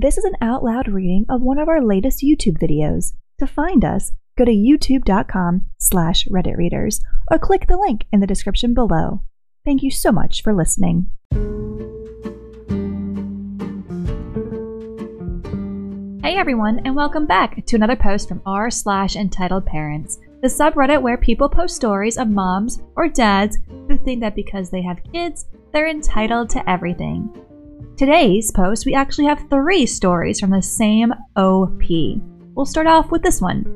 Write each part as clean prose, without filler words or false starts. This is an out loud reading of one of our latest YouTube videos. To find us, go to youtube.com/redditreaders or click the link in the description below. Thank you so much for listening. Hey everyone, and welcome back to another post from r/entitledparents, the subreddit where people post stories of moms or dads who think that because they have kids, they're entitled to everything. Today's post, we actually have 3 stories from the same OP. We'll start off with this one.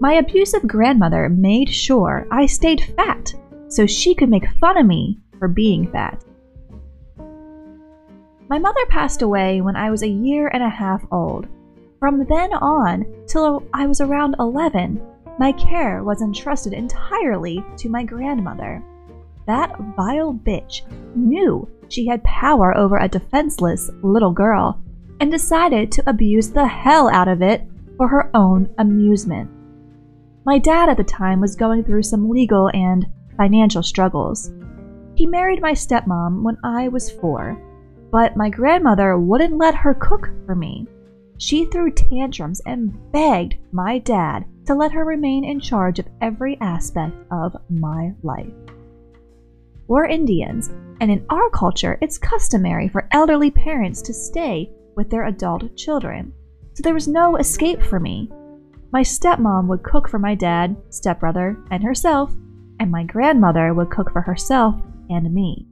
My abusive grandmother made sure I stayed fat so she could make fun of me for being fat. My mother passed away when I was a year and a half old. From then on, till I was around 11, my care was entrusted entirely to my grandmother. That vile bitch knew she had power over a defenseless little girl and decided to abuse the hell out of it for her own amusement. My dad at the time was going through some legal and financial struggles. He married my stepmom when I was 4, but my grandmother wouldn't let her cook for me. She threw tantrums and begged my dad to let her remain in charge of every aspect of my life. We're Indians, and in our culture, it's customary for elderly parents to stay with their adult children, so there was no escape for me. My stepmom would cook for my dad, stepbrother, and herself, and my grandmother would cook for herself and me.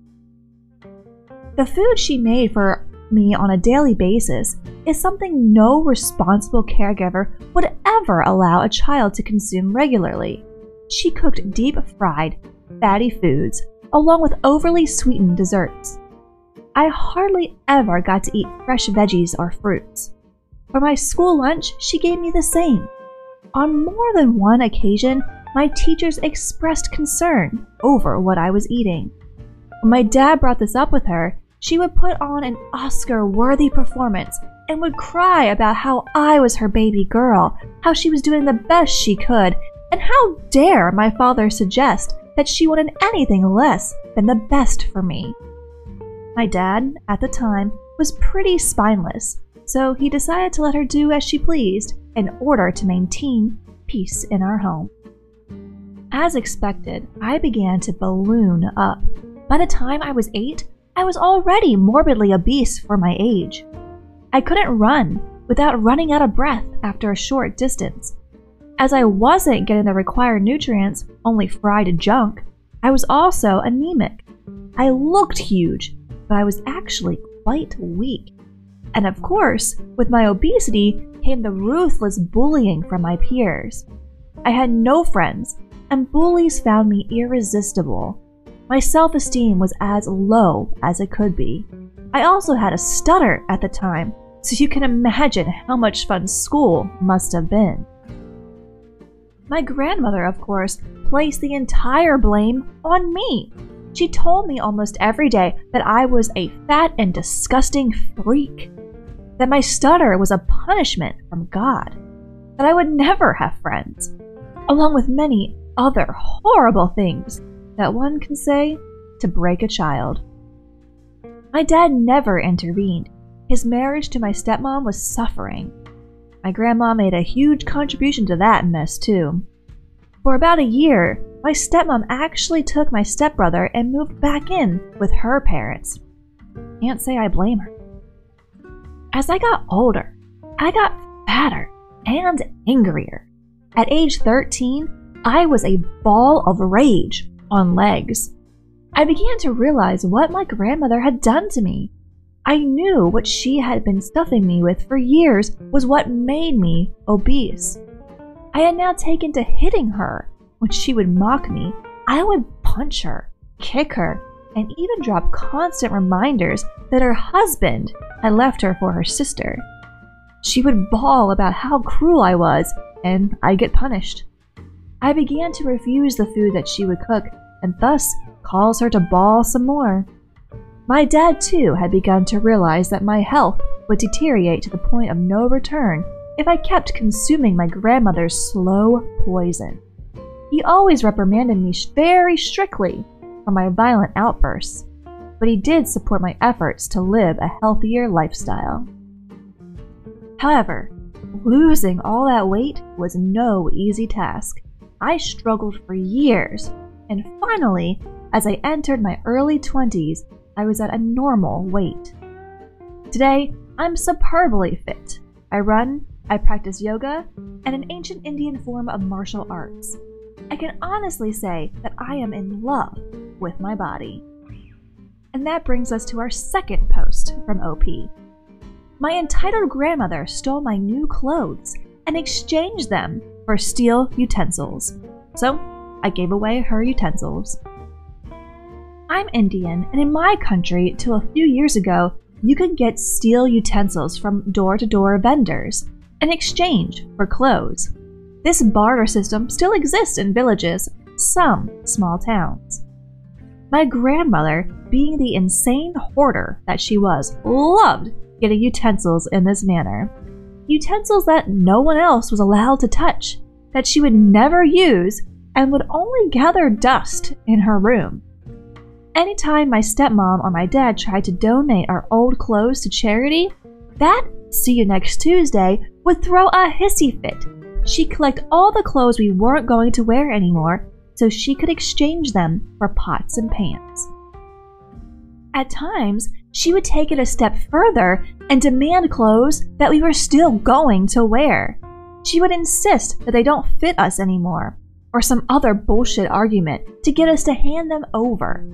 The food she made for me on a daily basis is something no responsible caregiver would ever allow a child to consume regularly. She cooked deep-fried, fatty foods, along with overly sweetened desserts. I hardly ever got to eat fresh veggies or fruits. For my school lunch, she gave me the same. On more than one occasion, my teachers expressed concern over what I was eating. When my dad brought this up with her, she would put on an Oscar-worthy performance and would cry about how I was her baby girl, how she was doing the best she could, and how dare my father suggest that she wanted anything less than the best for me. My dad, at the time, was pretty spineless, so he decided to let her do as she pleased in order to maintain peace in our home. As expected, I began to balloon up. By the time I was 8, I was already morbidly obese for my age. I couldn't run without running out of breath after a short distance. As I wasn't getting the required nutrients, only fried junk, I was also anemic. I looked huge, but I was actually quite weak. And of course, with my obesity came the ruthless bullying from my peers. I had no friends, and bullies found me irresistible. My self-esteem was as low as it could be. I also had a stutter at the time, so you can imagine how much fun school must have been. My grandmother, of course, placed the entire blame on me. She told me almost every day that I was a fat and disgusting freak, that my stutter was a punishment from God, that I would never have friends, along with many other horrible things that one can say to break a child. My dad never intervened. His marriage to my stepmom was suffering. My grandma made a huge contribution to that mess too. For about a year, my stepmom actually took my stepbrother and moved back in with her parents. Can't say I blame her. As I got older, I got fatter and angrier. At age 13, I was a ball of rage on legs. I began to realize what my grandmother had done to me. I knew what she had been stuffing me with for years was what made me obese. I had now taken to hitting her. When she would mock me, I would punch her, kick her, and even drop constant reminders that her husband had left her for her sister. She would bawl about how cruel I was, and I'd get punished. I began to refuse the food that she would cook, and thus cause her to bawl some more. My dad, too, had begun to realize that my health would deteriorate to the point of no return if I kept consuming my grandmother's slow poison. He always reprimanded me very strictly for my violent outbursts, but he did support my efforts to live a healthier lifestyle. However, losing all that weight was no easy task. I struggled for years, and finally, as I entered my early 20s, I was at a normal weight. Today, I'm superbly fit. I run, I practice yoga, and an ancient Indian form of martial arts. I can honestly say that I am in love with my body. And that brings us to our second post from OP. My entitled grandmother stole my new clothes and exchanged them for steel utensils. So I gave away her utensils. I'm Indian, and in my country, till a few years ago, you could get steel utensils from door-to-door vendors in exchange for clothes. This barter system still exists in villages, some small towns. My grandmother, being the insane hoarder that she was, loved getting utensils in this manner. Utensils that no one else was allowed to touch, that she would never use, and would only gather dust in her room. Anytime my stepmom or my dad tried to donate our old clothes to charity, that "see you next Tuesday" would throw a hissy fit. She'd collect all the clothes we weren't going to wear anymore so she could exchange them for pots and pans. At times, she would take it a step further and demand clothes that we were still going to wear. She would insist that they don't fit us anymore, or some other bullshit argument to get us to hand them over.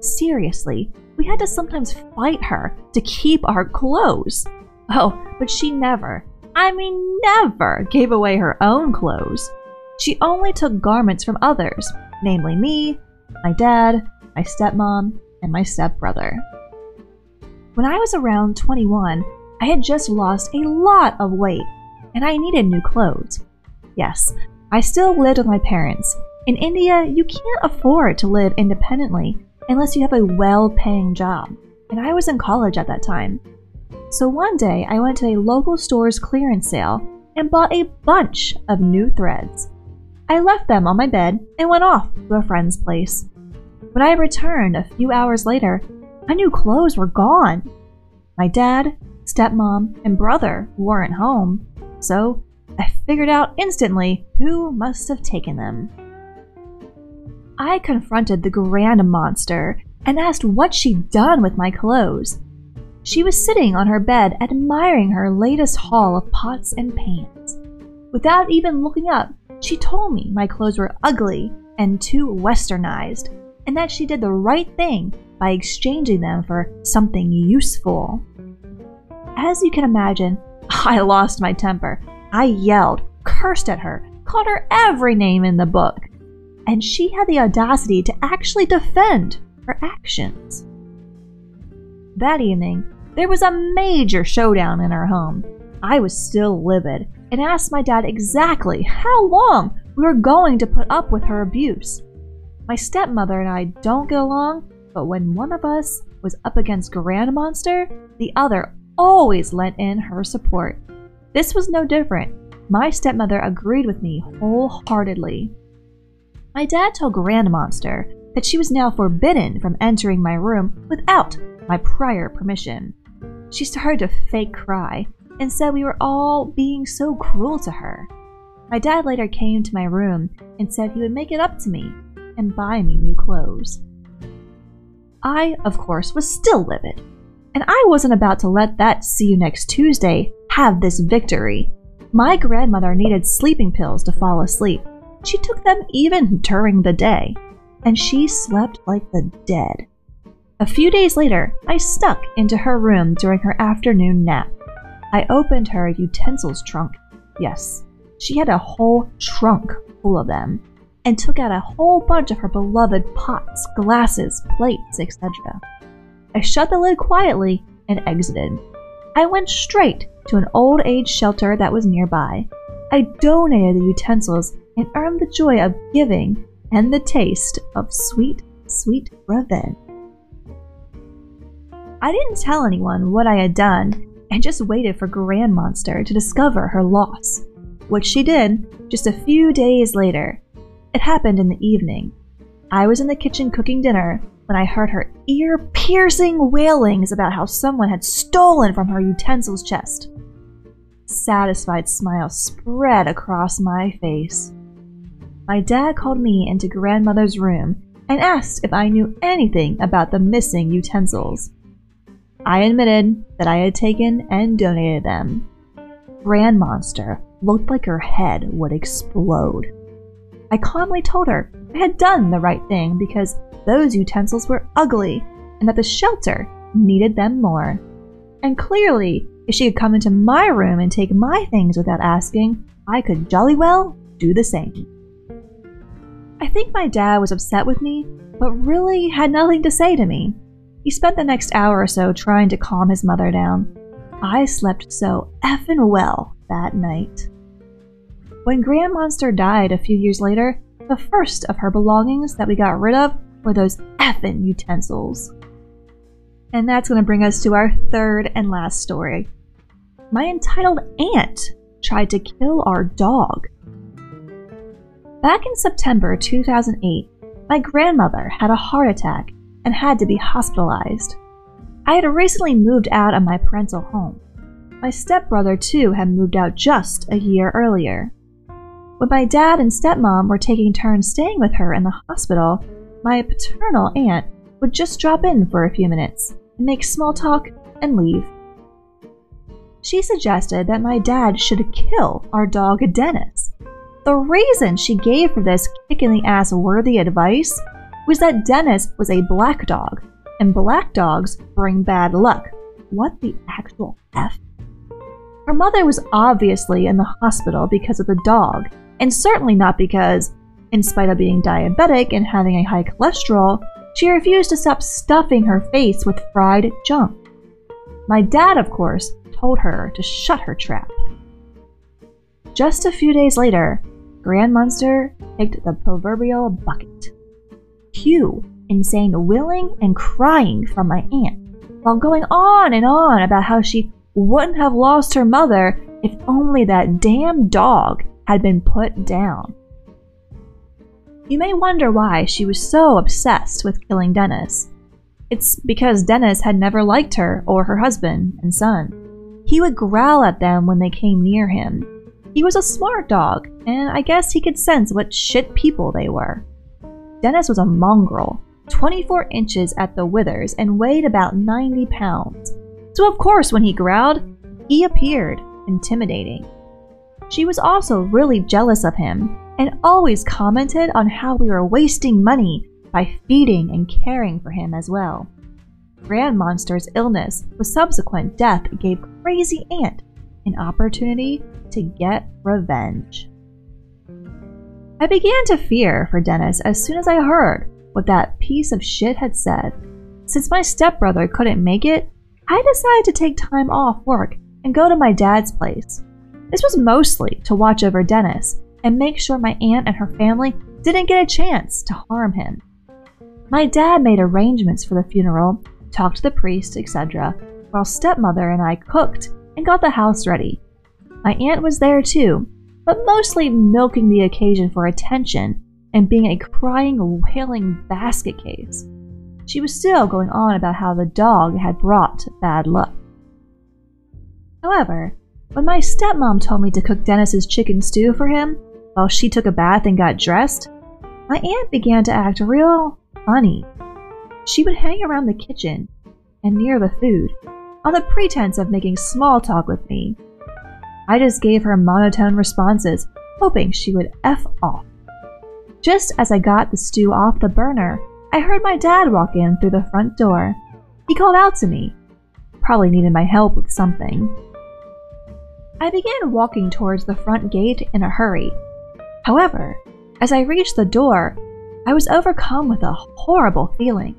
Seriously, we had to sometimes fight her to keep our clothes. Oh, but she never, I mean never, gave away her own clothes. She only took garments from others, namely me, my dad, my stepmom, and my stepbrother. When I was around 21, I had just lost a lot of weight, and I needed new clothes. Yes, I still lived with my parents. In India, you can't afford to live independently unless you have a well-paying job, and I was in college at that time. So one day, I went to a local store's clearance sale and bought a bunch of new threads. I left them on my bed and went off to a friend's place. When I returned a few hours later, my new clothes were gone. My dad, stepmom, and brother weren't home, so I figured out instantly who must have taken them. I confronted the grand monster and asked what she'd done with my clothes. She was sitting on her bed admiring her latest haul of pots and pans. Without even looking up, she told me my clothes were ugly and too westernized, and that she did the right thing by exchanging them for something useful. As you can imagine, I lost my temper. I yelled, cursed at her, called her every name in the book, and she had the audacity to actually defend her actions. That evening, there was a major showdown in our home. I was still livid and asked my dad exactly how long we were going to put up with her abuse. My stepmother and I don't get along, but when one of us was up against Grand Monster, the other always lent in her support. This was no different. My stepmother agreed with me wholeheartedly. My dad told Grand Monster that she was now forbidden from entering my room without my prior permission. She started to fake cry and said we were all being so cruel to her. My dad later came to my room and said he would make it up to me and buy me new clothes. I, of course, was still livid, and I wasn't about to let that "see you next Tuesday" have this victory. My grandmother needed sleeping pills to fall asleep. She took them even during the day, and she slept like the dead. A few days later, I snuck into her room during her afternoon nap. I opened her utensils trunk. Yes, she had a whole trunk full of them, and took out a whole bunch of her beloved pots, glasses, plates, etc. I shut the lid quietly and exited. I went straight to an old age shelter that was nearby. I donated the utensils and earned the joy of giving and the taste of sweet, sweet revenge. I didn't tell anyone what I had done and just waited for Grand Monster to discover her loss, which she did just a few days later. It happened in the evening. I was in the kitchen cooking dinner when I heard her ear-piercing wailings about how someone had stolen from her utensils chest. satisfied smile spread across my face. My dad called me into grandmother's room and asked if I knew anything about the missing utensils. I admitted that I had taken and donated them. Grand Monster looked like her head would explode. I calmly told her I had done the right thing because those utensils were ugly and that the shelter needed them more. And clearly, if she had come into my room and take my things without asking, I could jolly well do the same. I think my dad was upset with me, but really had nothing to say to me. He spent the next hour or so trying to calm his mother down. I slept so effing well that night. When Grand Monster died a few years later, the first of her belongings that we got rid of were those effing utensils. And that's going to bring us to our third and last story. My entitled aunt tried to kill our dog. Back in September 2008, my grandmother had a heart attack and had to be hospitalized. I had recently moved out of my parental home. My stepbrother too had moved out just a year earlier. When my dad and stepmom were taking turns staying with her in the hospital, my paternal aunt would just drop in for a few minutes and make small talk and leave. She suggested that my dad should kill our dog Dennis. The reason she gave for this kick-in-the-ass worthy advice was that Dennis was a black dog, and black dogs bring bad luck. What the actual F? Her mother was obviously in the hospital because of the dog, and certainly not because, in spite of being diabetic and having a high cholesterol, she refused to stop stuffing her face with fried junk. My dad, of course, told her to shut her trap. Just a few days later, Grand Monster kicked the proverbial bucket. Cue insane wailing and crying from my aunt, while going on and on about how she wouldn't have lost her mother if only that damn dog had been put down. You may wonder why she was so obsessed with killing Dennis. It's because Dennis had never liked her or her husband and son. He would growl at them when they came near him. He was a smart dog, and I guess he could sense what shit people they were. Dennis was a mongrel, 24 inches at the withers and weighed about 90 pounds. So of course when he growled, he appeared intimidating. She was also really jealous of him, and always commented on how we were wasting money by feeding and caring for him as well. Grand Monster's illness with subsequent death gave Crazy Aunt an opportunity to get revenge. I began to fear for Dennis as soon as I heard what that piece of shit had said. Since my stepbrother couldn't make it, I decided to take time off work and go to my dad's place. This was mostly to watch over Dennis and make sure my aunt and her family didn't get a chance to harm him. My dad made arrangements for the funeral, talked to the priest, etc., while stepmother and I cooked and got the house ready. My aunt was there too, but mostly milking the occasion for attention and being a crying, wailing basket case. She was still going on about how the dog had brought bad luck. However, when my stepmom told me to cook Dennis's chicken stew for him, while she took a bath and got dressed, my aunt began to act real funny. She would hang around the kitchen and near the food on the pretense of making small talk with me. I just gave her monotone responses, hoping she would F off. Just as I got the stew off the burner, I heard my dad walk in through the front door. He called out to me. Probably needed my help with something. I began walking towards the front gate in a hurry. However, as I reached the door, I was overcome with a horrible feeling.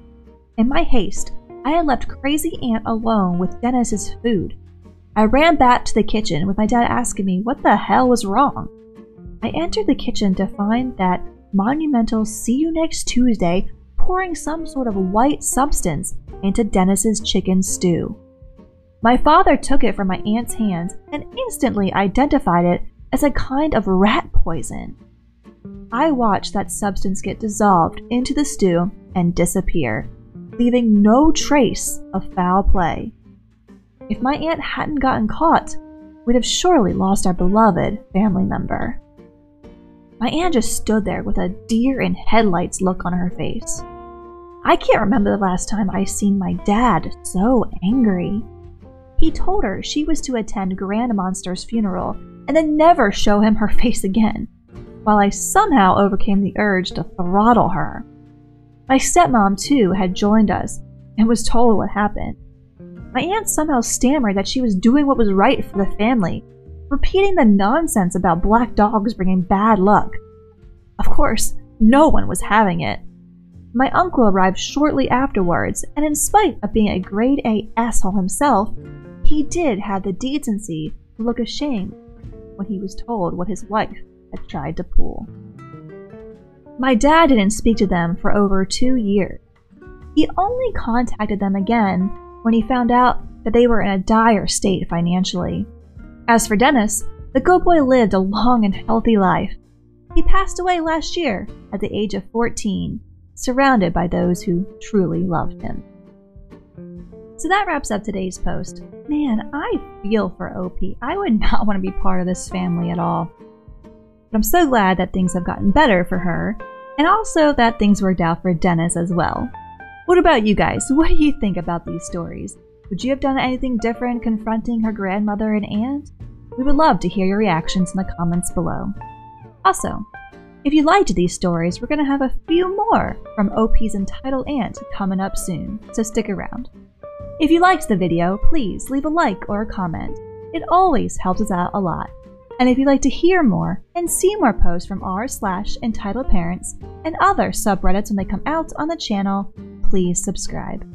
In my haste, I had left Crazy Aunt alone with Dennis's food. I ran back to the kitchen with my dad asking me what the hell was wrong. I entered the kitchen to find that monumental "See you next Tuesday" pouring some sort of white substance into Dennis's chicken stew. My father took it from my aunt's hands and instantly identified it as a kind of rat poison. I watched that substance get dissolved into the stew and disappear, leaving no trace of foul play. If my aunt hadn't gotten caught, we'd have surely lost our beloved family member. My aunt just stood there with a deer in headlights look on her face. I can't remember the last time I seen my dad so angry. He told her she was to attend Grand Monster's funeral and then never show him her face again, while I somehow overcame the urge to throttle her. My stepmom, too, had joined us and was told what happened. My aunt somehow stammered that she was doing what was right for the family, repeating the nonsense about black dogs bringing bad luck. Of course, no one was having it. My uncle arrived shortly afterwards, and in spite of being a grade A asshole himself, he did have the decency to look ashamed when he was told what his wife had tried to pull. My dad didn't speak to them for over 2 years. He only contacted them again when he found out that they were in a dire state financially. As for Dennis, the good boy lived a long and healthy life. He passed away last year at the age of 14, surrounded by those who truly loved him. So that wraps up today's post. Man, I feel for OP. I would not want to be part of this family at all. But I'm so glad that things have gotten better for her, and also that things worked out for Dennis as well. What about you guys? What do you think about these stories? Would you have done anything different confronting her grandmother and aunt? We would love to hear your reactions in the comments below. Also, if you liked these stories, we're going to have a few more from OP's Entitled Aunt coming up soon, so stick around. If you liked the video, please leave a like or a comment. It always helps us out a lot. And if you'd like to hear more and see more posts from r/entitledparents and other subreddits when they come out on the channel, please subscribe.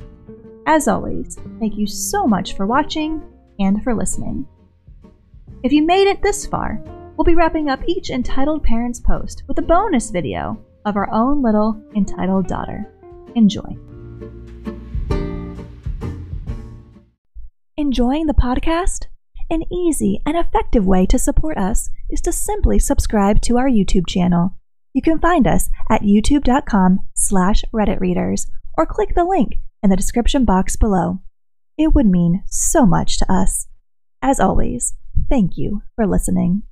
As always, thank you so much for watching and for listening. If you made it this far, we'll be wrapping up each Entitled Parents post with a bonus video of our own little entitled daughter. Enjoy. Enjoying the podcast? An easy and effective way to support us is to simply subscribe to our YouTube channel. You can find us at youtube.com/redditreaders or click the link in the description box below. It would mean so much to us. As always, thank you for listening.